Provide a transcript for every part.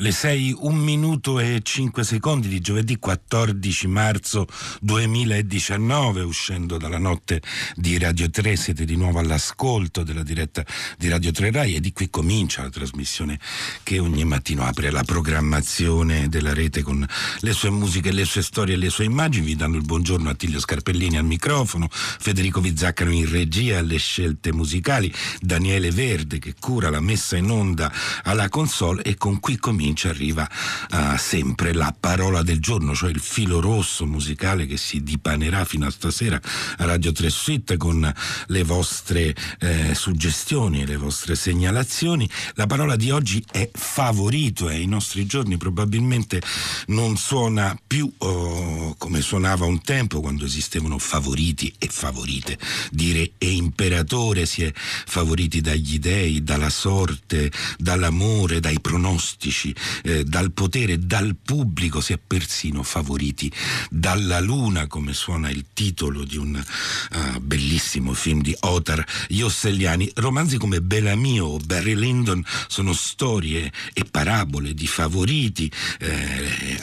Le 6:01 di giovedì 14 marzo 2019, uscendo dalla notte di Radio 3, siete di nuovo all'ascolto della diretta di Radio 3 Rai e di qui comincia la trasmissione che ogni mattino apre la programmazione della rete con le sue musiche, le sue storie e le sue immagini. Vi danno il buongiorno Attilio Scarpellini al microfono, Federico Vizzaccaro in regia alle scelte musicali, Daniele Verde che cura la messa in onda alla console, e con qui comincia arriva sempre la parola del giorno, cioè il filo rosso musicale che si dipanerà fino a stasera a Radio 3 Suite con le vostre suggestioni, le vostre segnalazioni. La parola di oggi è favorito, e ai nostri giorni probabilmente non suona più come suonava un tempo, quando esistevano favoriti e favorite. Dire "e imperatore" si è favoriti dagli dèi, dalla sorte, dall'amore, dai pronostici, dal potere, dal pubblico, si è persino favoriti dalla luna, come suona il titolo di un bellissimo film di Otar Iosseliani. Romanzi come Bellamy o Barry Lyndon sono storie e parabole di favoriti,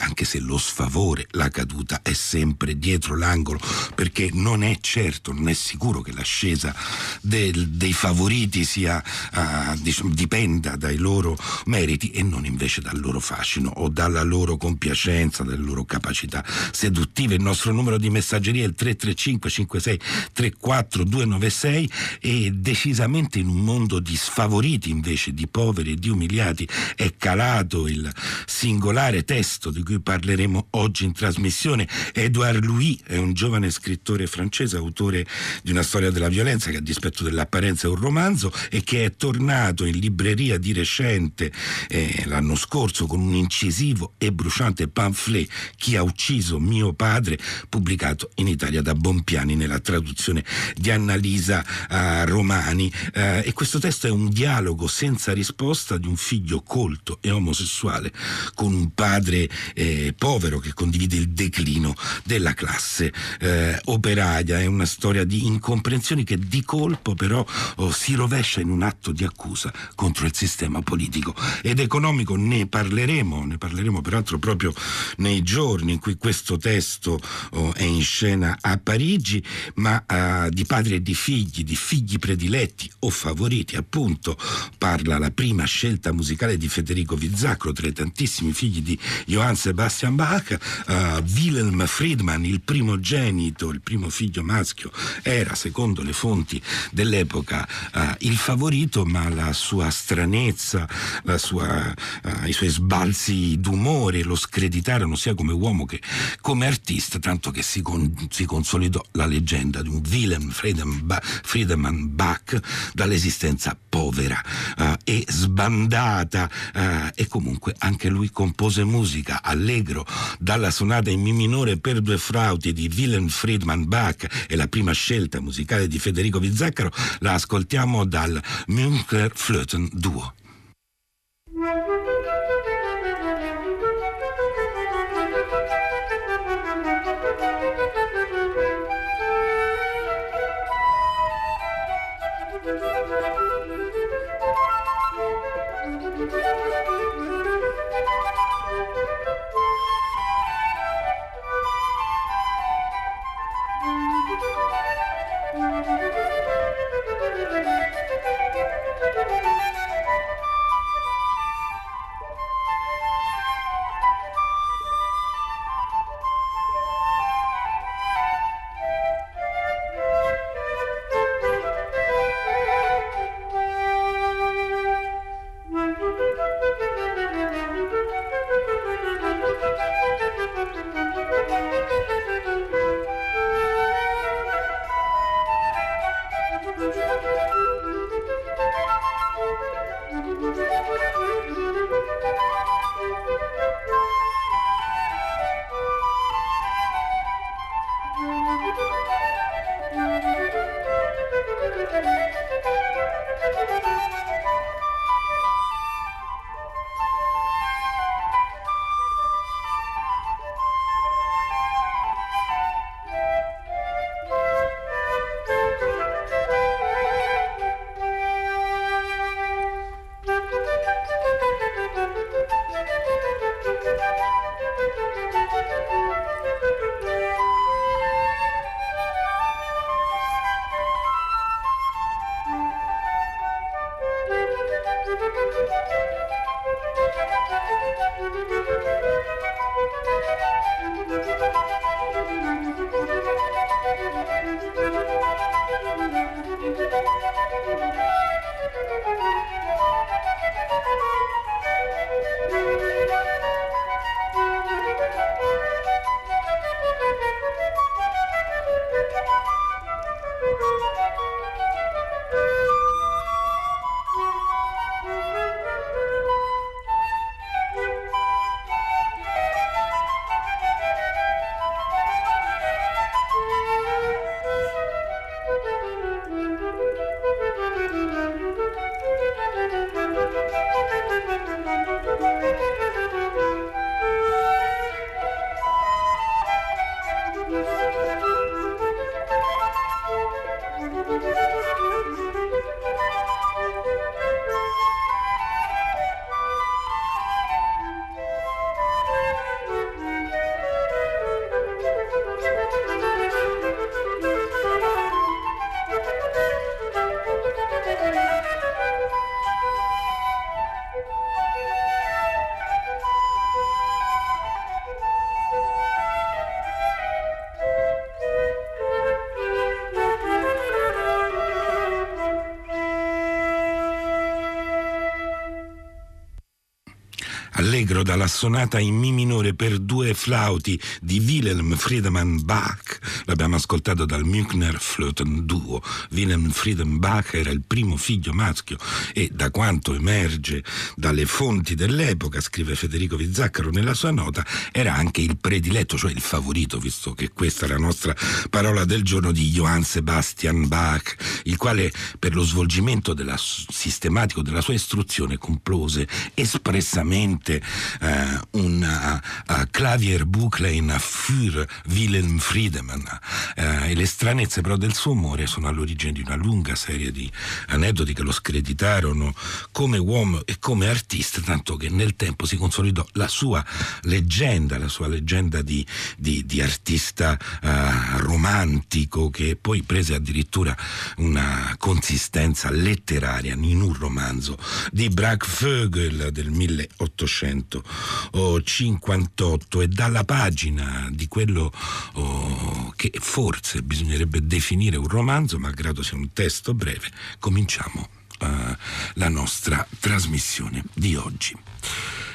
anche se lo sfavore, la caduta è sempre dietro l'angolo, perché non è certo, non è sicuro che l'ascesa dei favoriti sia dipenda dai loro meriti e non invece dal loro fascino o dalla loro compiacenza, dalle loro capacità seduttive. Il nostro numero di messaggeria è il 335 56 34 296, e decisamente in un mondo di sfavoriti invece, di poveri e di umiliati, è calato il singolare testo di cui parleremo oggi in trasmissione. Edouard Louis è un giovane scrittore francese, autore di Una storia della violenza, che a dispetto dell'apparenza è un romanzo e che è tornato in libreria di recente, l'anno scorso, con un incisivo e bruciante pamphlet, "Chi ha ucciso mio padre", pubblicato in Italia da Bompiani nella traduzione di Annalisa Romani, e questo testo è un dialogo senza risposta di un figlio colto e omosessuale con un padre povero che condivide il declino della classe operaia. È una storia di incomprensioni che di colpo però si rovescia in un atto di accusa contro il sistema politico ed economico. Ne parleremo peraltro proprio nei giorni in cui questo testo è in scena a Parigi, ma di padri e di figli prediletti o favoriti, appunto, parla la prima scelta musicale di Federico Vizzaccaro, tra i tantissimi figli di Johann Sebastian Bach. Wilhelm Friedemann, il primogenito, il primo figlio maschio, era, secondo le fonti dell'epoca, il favorito, ma la sua stranezza, i suoi sbalzi d'umore lo screditarono sia come uomo che come artista, tanto che si consolidò la leggenda di un Wilhelm Friedemann Bach dall'esistenza povera e sbandata, e comunque anche lui compose musica. Allegro, dalla sonata in mi minore per due flauti di Wilhelm Friedemann Bach, è la prima scelta musicale di Federico Vizzaccaro. La ascoltiamo dal Münchner Flöten Duo. Allegro dalla sonata in Mi minore per due flauti di Wilhelm Friedemann Bach. L'abbiamo ascoltato dal Münchner Flöten Duo. Wilhelm Friedemann Bach era il primo figlio maschio e, da quanto emerge dalle fonti dell'epoca, scrive Federico Vizzaccaro nella sua nota, era anche il prediletto, cioè il favorito, visto che questa è la nostra parola del giorno, di Johann Sebastian Bach, il quale per lo svolgimento sistematico della sua istruzione complose espressamente un Klavierbuchlein für Wilhelm Friedemann, e le stranezze però del suo umore sono all'origine di una lunga serie di aneddoti che lo screditarono come uomo e come artista, tanto che nel tempo si consolidò la sua leggenda di artista romantico, che poi prese addirittura una consistenza letteraria in un romanzo di Brachvogel del 1800 58. E dalla pagina di quello che forse bisognerebbe definire un romanzo, malgrado sia un testo breve, cominciamo la nostra trasmissione di oggi.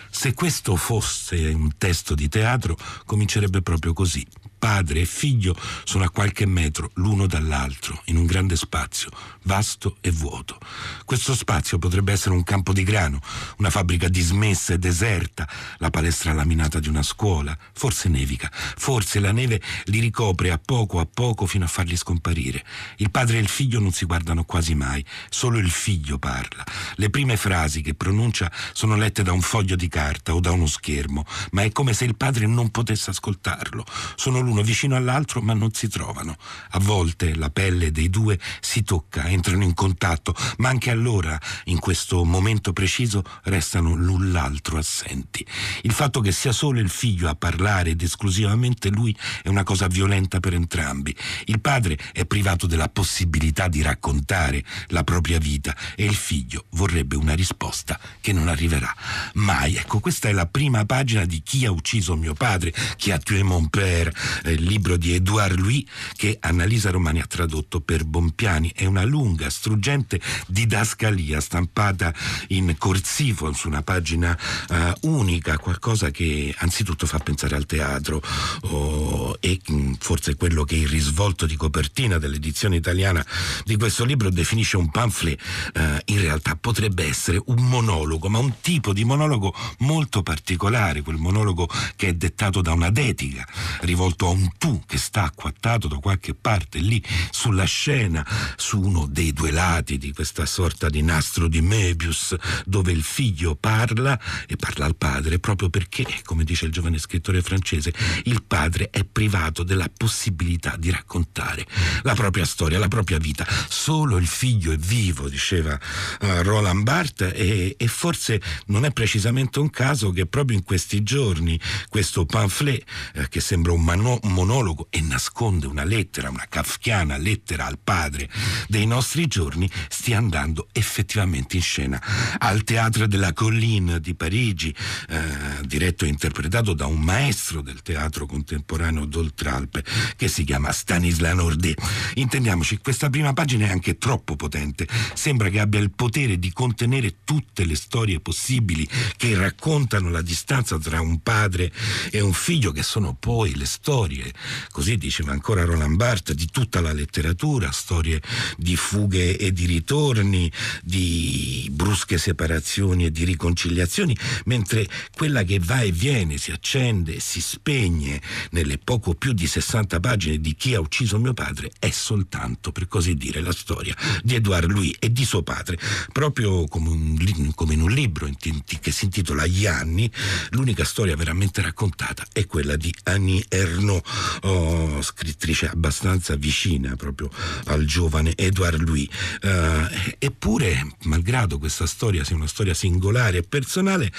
Se questo fosse un testo di teatro, comincerebbe proprio così. Padre e figlio sono a qualche metro l'uno dall'altro, in un grande spazio, vasto e vuoto. Questo spazio potrebbe essere un campo di grano, una fabbrica dismessa e deserta, la palestra laminata di una scuola. Forse nevica, forse la neve li ricopre a poco fino a farli scomparire. Il padre e il figlio non si guardano quasi mai, solo il figlio parla. Le prime frasi che pronuncia sono lette da un foglio di carta o da uno schermo, ma è come se il padre non potesse ascoltarlo. Sono l'uno vicino all'altro, ma non si trovano. A volte la pelle dei due si tocca, entrano in contatto, ma anche allora, in questo momento preciso, restano l'un l'altro assenti. Il fatto che sia solo il figlio a parlare ed esclusivamente lui è una cosa violenta per entrambi. Il padre è privato della possibilità di raccontare la propria vita e il figlio vorrebbe una risposta che non arriverà mai. Ecco, questa è la prima pagina di Chi ha ucciso mio padre, Chi ha tué mon père, il libro di Edouard Louis che Annalisa Romani ha tradotto per Bompiani. È una lunga, struggente didascalia stampata in corsivo su una pagina unica, qualcosa che anzitutto fa pensare al teatro e forse quello che il risvolto di copertina dell'edizione italiana di questo libro definisce un pamphlet, in realtà potrebbe essere un monologo, ma un tipo di monologo molto particolare, quel monologo che è dettato da una detica rivolta a un tu che sta acquattato da qualche parte lì sulla scena, su uno dei due lati di questa sorta di nastro di Möbius, dove il figlio parla e parla al padre proprio perché, come dice il giovane scrittore francese, il padre è privato della possibilità di raccontare la propria storia, la propria vita. Solo il figlio è vivo, diceva Roland Barthes, e forse non è precisamente un caso che proprio in questi giorni questo pamphlet, che sembra un un monologo e nasconde una lettera, una kafkiana lettera al padre dei nostri giorni, stia andando effettivamente in scena al Teatro della Colline di Parigi, diretto e interpretato da un maestro del teatro contemporaneo d'Oltralpe che si chiama Stanislas Nordey. Intendiamoci, questa prima pagina è anche troppo potente, sembra che abbia il potere di contenere tutte le storie possibili che raccontano la distanza tra un padre e un figlio, che sono poi le storie, così diceva ancora Roland Barthes, di tutta la letteratura, storie di fughe e di ritorni, di brusche separazioni e di riconciliazioni, mentre quella che va e viene, si accende e si spegne nelle poco più di 60 pagine di Chi ha ucciso mio padre è soltanto, per così dire, la storia di Edouard Louis e di suo padre, proprio come in un libro che si intitola Gli anni. L'unica storia veramente raccontata è quella di Annie Erno, scrittrice abbastanza vicina proprio al giovane Edouard Louis. Eppure, malgrado questa storia sia una storia singolare e personale,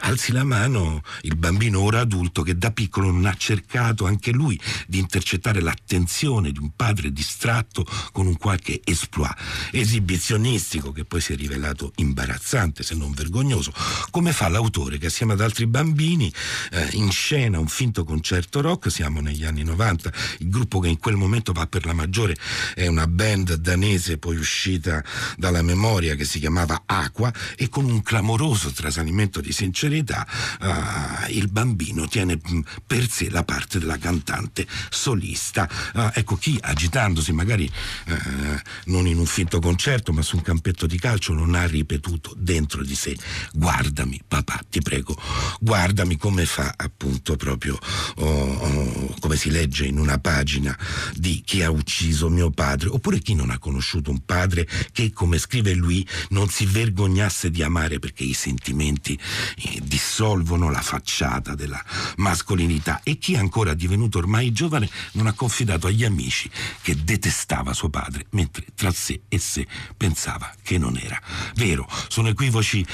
alzi la mano il bambino ora adulto che da piccolo non ha cercato anche lui di intercettare l'attenzione di un padre distratto con un qualche exploit esibizionistico che poi si è rivelato imbarazzante, se non vergognoso, come fa l'autore che assieme ad altri bambini in scena un finto concerto rock. Siamo negli anni 90, il gruppo che in quel momento va per la maggiore è una band danese poi uscita dalla memoria che si chiamava Aqua, e con un clamoroso trasanimento di sincerità il bambino tiene per sé la parte della cantante solista. Ecco, chi agitandosi magari non in un finto concerto ma su un campetto di calcio non ha ripetuto dentro di sé: guardami papà, ti prego, guardami, come fa appunto proprio come si legge in una pagina di Chi ha ucciso mio padre. Oppure chi non ha conosciuto un padre che, come scrive lui, non si vergognasse di amare, perché i sentimenti dissolvono la facciata della mascolinità. E chi, ancora divenuto ormai giovane, non ha confidato agli amici che detestava suo padre, mentre tra sé e sé pensava che non era vero. Sono equivoci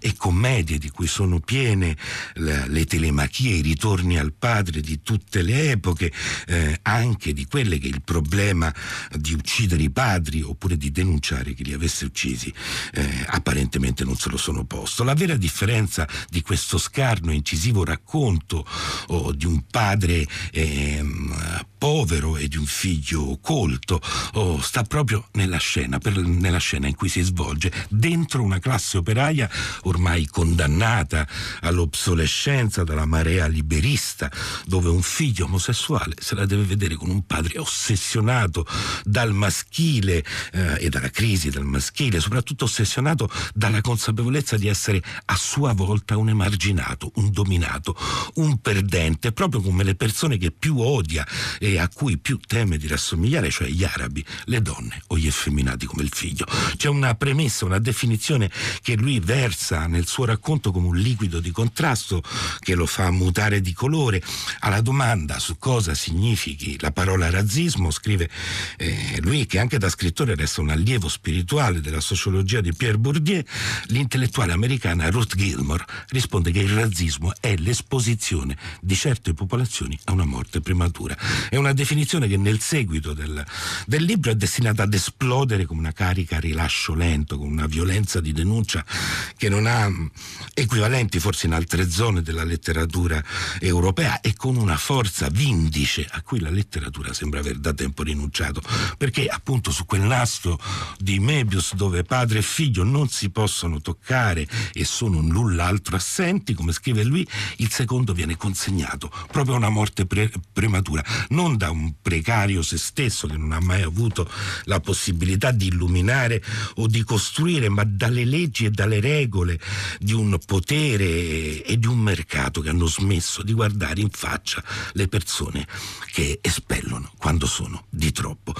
e commedie di cui sono piene le telemachie, i ritorni al padre di tutte le epoche, anche di quelle che il problema di uccidere i padri oppure di denunciare chi li avesse uccisi apparentemente non se lo sono posto. La vera differenza di questo scarno e incisivo racconto di un padre povero e di un figlio colto sta proprio nella scena in cui si svolge dentro una classe operaia ormai condannata all'obsolescenza dalla marea liberista, dove un figlio omosessuale se la deve vedere con un padre ossessionato dal maschile e dalla crisi del maschile, soprattutto ossessionato dalla consapevolezza di essere a sua volta un emarginato, un dominato, un perdente, proprio come le persone che più odia e a cui più teme di rassomigliare, cioè gli arabi, le donne o gli effeminati come il figlio. C'è una premessa, una definizione che lui versa nel suo racconto come un liquido di contrasto che lo fa mutare di colore. Alla domanda su cosa significhi la parola razzismo scrive lui, che anche da scrittore resta un allievo spirituale della sociologia di Pierre Bourdieu, l'intellettuale americana Ruth Gilmore risponde che il razzismo è l'esposizione di certe popolazioni a una morte prematura. È una definizione che nel seguito del libro è destinata ad esplodere come una carica a rilascio lento, con una violenza di denuncia che non ha equivalenti forse in altre zone della letteratura europea, e con una forza vindice a cui la letteratura sembra aver da tempo rinunciato, perché appunto su quel nastro di Möbius dove padre e figlio non si possono toccare e sono null'altro assenti, come scrive lui, il secondo viene consegnato proprio a una morte prematura, non da un precario se stesso che non ha mai avuto la possibilità di illuminare o di costruire, ma dalle leggi e dalle regole di un potere e di un mercato che hanno smesso di guardare in faccia le persone che espellono quando sono di troppo.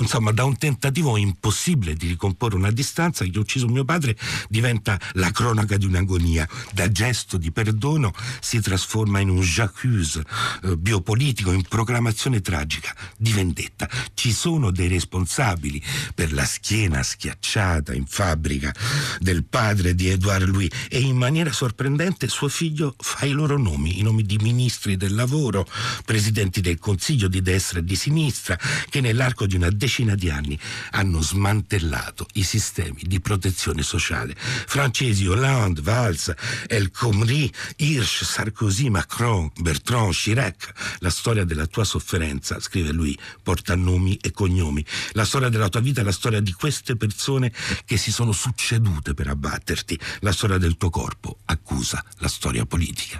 Insomma, da un tentativo impossibile di ricomporre una distanza, Chi ha ucciso mio padre diventa la cronaca di un'agonia, da gesto di perdono si trasforma in un j'accuse biopolitico, in proclamazione proclamazione tragica di vendetta. Ci sono dei responsabili per la schiena schiacciata in fabbrica del padre di Edouard Louis e in maniera sorprendente suo figlio fa i loro nomi, i nomi di ministri del lavoro, presidenti del consiglio di destra e di sinistra, che nell'arco di una decina di anni hanno smantellato i sistemi di protezione sociale francesi, Hollande, Valls, El Khomri, Hirsch, Sarkozy, Macron, Bertrand, Chirac. La storia della tua sofferenza, scrive lui, porta nomi e cognomi. La storia della tua vita è la storia di queste persone che si sono succedute per abbatterti. La storia del tuo corpo accusa la storia politica.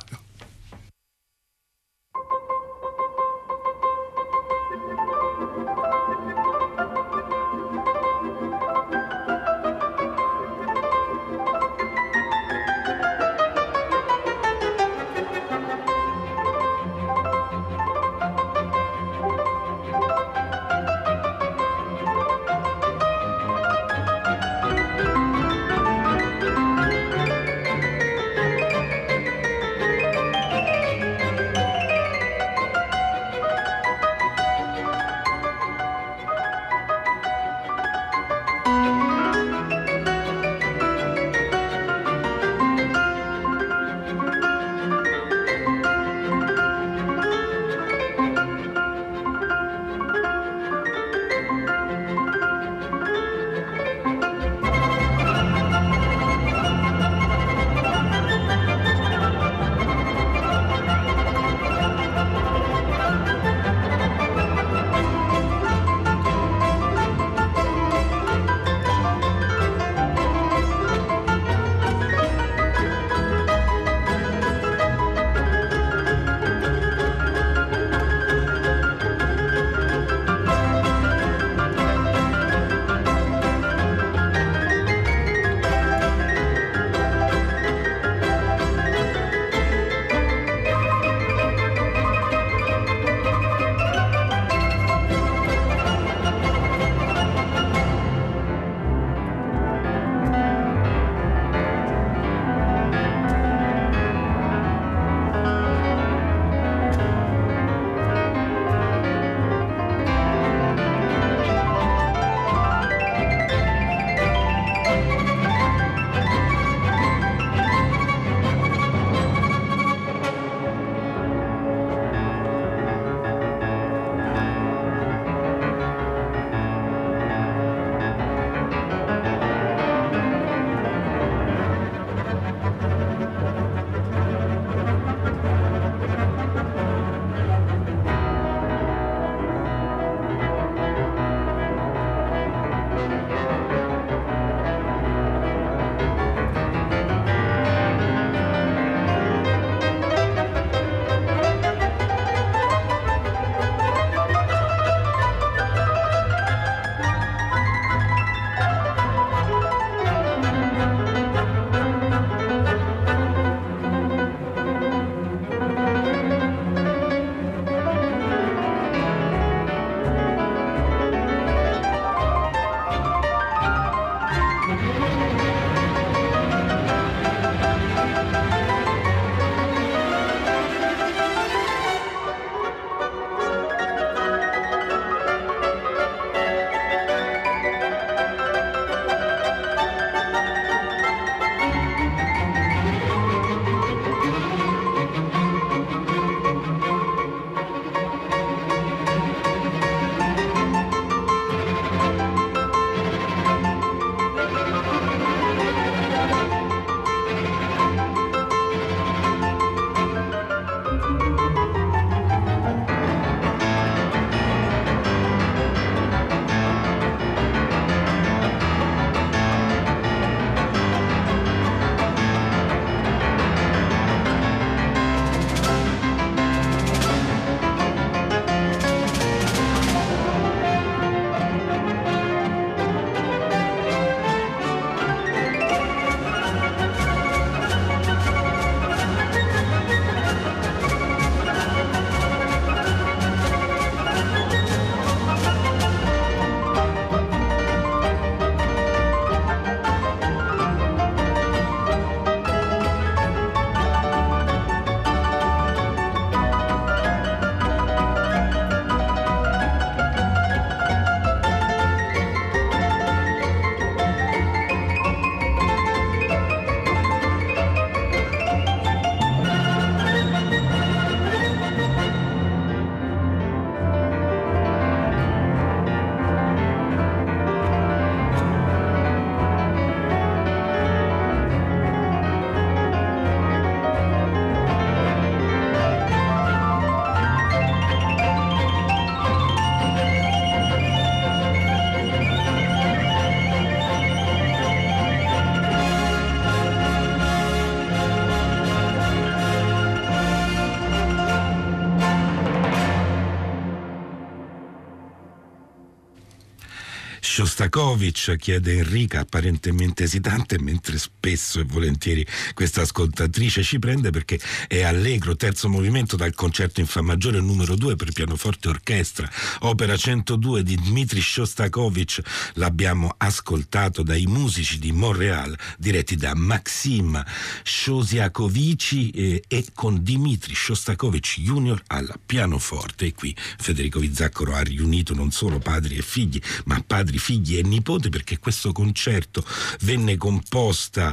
Shostakovich, chiede Enrica, apparentemente esitante, mentre spesso e volentieri questa ascoltatrice ci prende perché è allegro, terzo movimento dal concerto in fa maggiore numero 2 per pianoforte e orchestra, opera 102 di Dmitri Shostakovich. L'abbiamo ascoltato dai musici di Montreal, diretti da Maxim Shostakovich e con Dmitri Shostakovich Junior al pianoforte. E qui Federico Vizzaccaro ha riunito non solo padri e figli, ma padri, figli e nipoti, perché questo concerto venne composto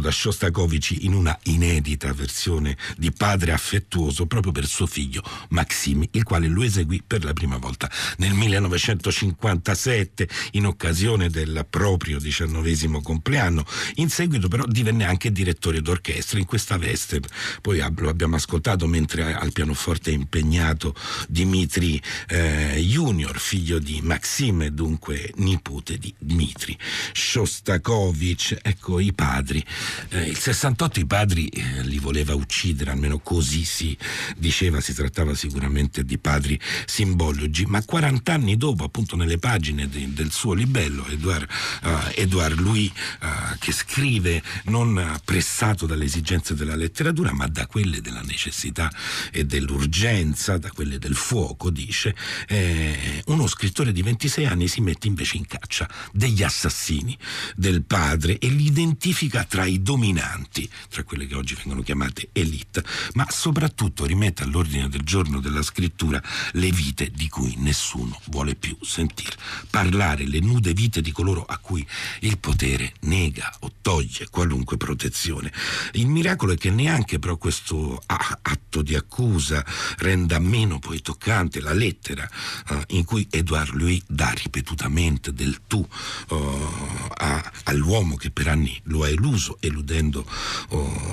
da Shostakovich in una inedita versione di padre affettuoso proprio per suo figlio Maxim, il quale lo eseguì per la prima volta nel 1957 in occasione del proprio 19° compleanno. In seguito però divenne anche direttore d'orchestra. In questa veste poi lo abbiamo ascoltato mentre al pianoforte è impegnato Dimitri Junior, figlio di Maxim e dunque nipote di Dmitri Shostakovich. Ecco i padri. Il 68 i padri li voleva uccidere, almeno così si diceva, si trattava sicuramente di padri simbologi, ma 40 anni dopo, appunto nelle pagine del suo libello, Edouard Louis che scrive non pressato dalle esigenze della letteratura ma da quelle della necessità e dell'urgenza, da quelle del fuoco, dice uno scrittore di 26 anni si mette invece in caccia degli assassini del padre e li identifica tra i dominanti, tra quelle che oggi vengono chiamate elite, ma soprattutto rimette all'ordine del giorno della scrittura le vite di cui nessuno vuole più sentir parlare, le nude vite di coloro a cui il potere nega o toglie qualunque protezione. Il miracolo è che neanche però questo atto di accusa renda meno poi toccante la lettera in cui Edouard Louis dà ripetutamente del tu all'uomo che per anni lo ha eluso, eludendo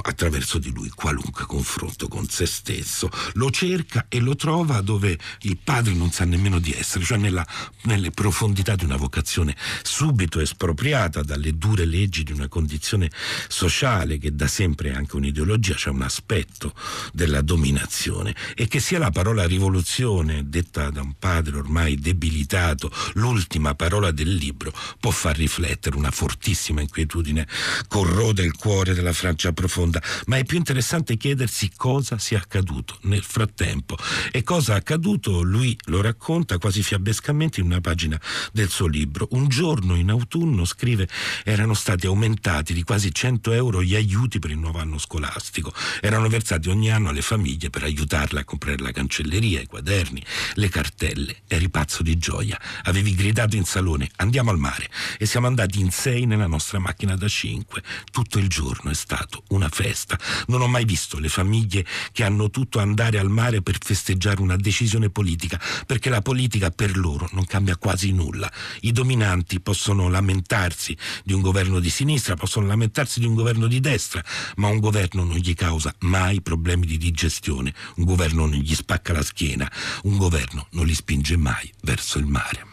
attraverso di lui qualunque confronto con se stesso. Lo cerca e lo trova dove il padre non sa nemmeno di essere, cioè nelle profondità di una vocazione subito espropriata dalle dure leggi di una condizione sociale che da sempre è anche un'ideologia, cioè un aspetto della dominazione. E che sia la parola rivoluzione, detta da un padre ormai debilitato, l'ultima parola del libro, può far riflettere. Una fortissima inquietudine corrode il cuore della Francia profonda, ma è più interessante chiedersi cosa sia accaduto nel frattempo. E cosa è accaduto lui lo racconta quasi fiabescamente in una pagina del suo libro. Un giorno in autunno, scrive, erano stati aumentati di quasi 100 euro gli aiuti per il nuovo anno scolastico, erano versati ogni anno alle famiglie per aiutarle a comprare la cancelleria, i quaderni, le cartelle. Eri pazzo di gioia, avevi gridato in salone andiamo al mare e siamo andati in 6 nella nostra macchina da 5, tutto il giorno è stato una festa. Non ho mai visto le famiglie che hanno tutto andare al mare per festeggiare una decisione politica, perché la politica per loro non cambia quasi nulla. I dominanti possono lamentarsi di un governo di sinistra, possono lamentarsi di un governo di destra, ma un governo non gli causa mai problemi di digestione, un governo non gli spacca la schiena, un governo non li spinge mai verso il mare.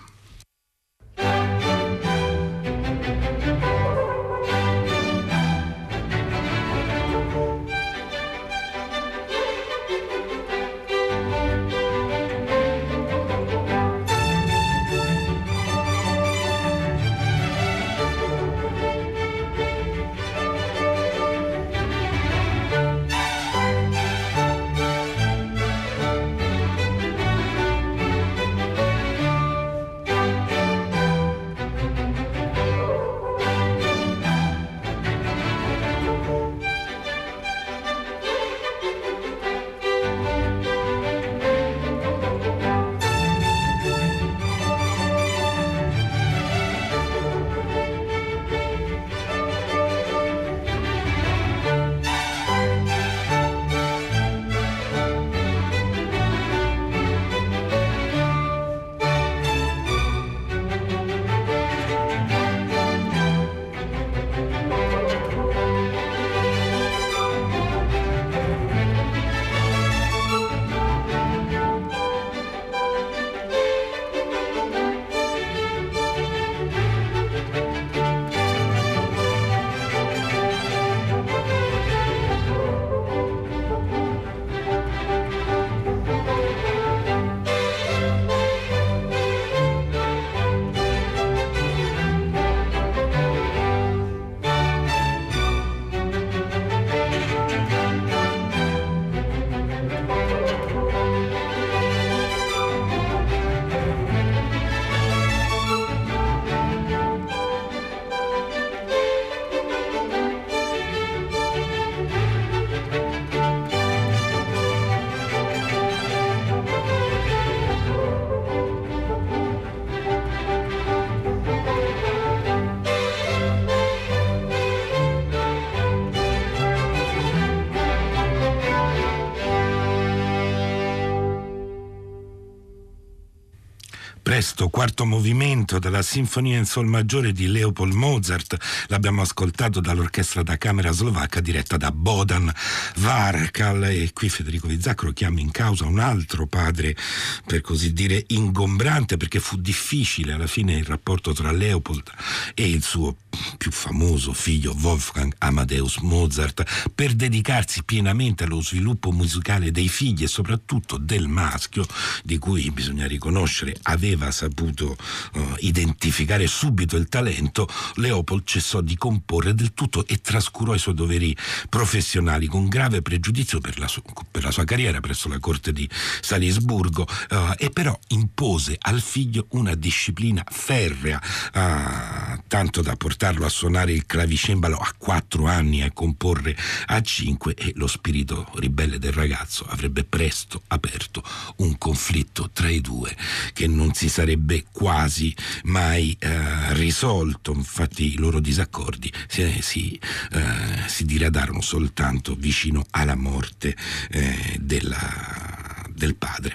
sesto, quarto movimento della Sinfonia in Sol maggiore di Leopold Mozart. L'abbiamo ascoltato dall'orchestra da camera slovacca diretta da Bodan Varkal, e qui Federico Vizzaccaro chiama in causa un altro padre, per così dire, ingombrante, perché fu difficile alla fine il rapporto tra Leopold e il suo più famoso figlio Wolfgang Amadeus Mozart. Per dedicarsi pienamente allo sviluppo musicale dei figli e soprattutto del maschio, di cui bisogna riconoscere aveva saputo identificare subito il talento, Leopold cessò di comporre del tutto e trascurò i suoi doveri professionali, con grave pregiudizio per la sua carriera presso la corte di Salisburgo, e però impose al figlio una disciplina ferrea, tanto da portarlo a suonare il clavicembalo a 4 anni e a comporre a 5, e lo spirito ribelle del ragazzo avrebbe presto aperto un conflitto tra i due che non si sarebbe quasi mai risolto. Infatti i loro disaccordi si diradarono soltanto vicino alla morte del padre.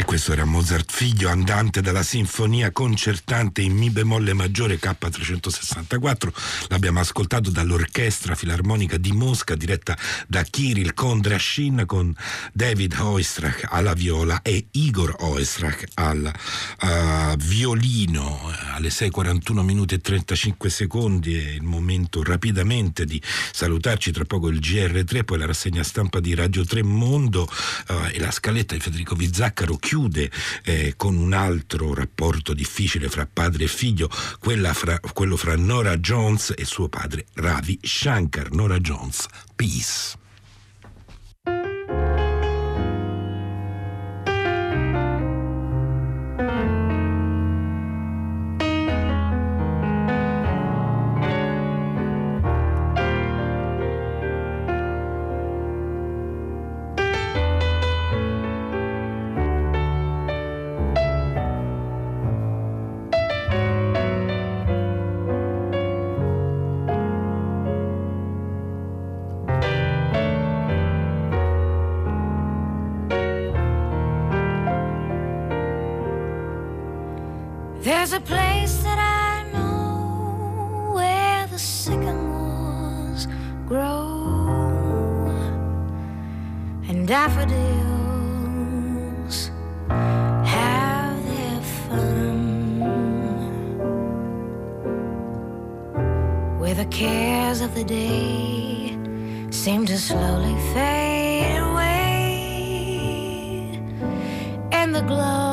E questo era Mozart figlio, andante dalla sinfonia concertante in mi bemolle maggiore K364. L'abbiamo ascoltato dall'orchestra filarmonica di Mosca diretta da Kirill Kondrashin, con David Oistrakh alla viola e Igor Oistrakh al violino. Alle 6:41:35 è il momento rapidamente di salutarci. Tra poco il GR3, poi la rassegna stampa di Radio 3 Mondo, e la scaletta di Federico Vizzaccaro chiude con un altro rapporto difficile fra padre e figlio, quello fra Norah Jones e suo padre Ravi Shankar. Norah Jones, Peace. There's a place that I know where the sycamores grow and daffodils have their fun, where the cares of the day seem to slowly fade away and the glow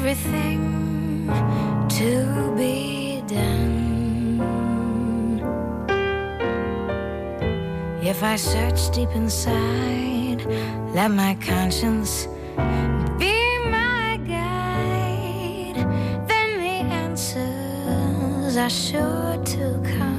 everything to be done. If I search deep inside, let my conscience be my guide, then the answers are sure to come.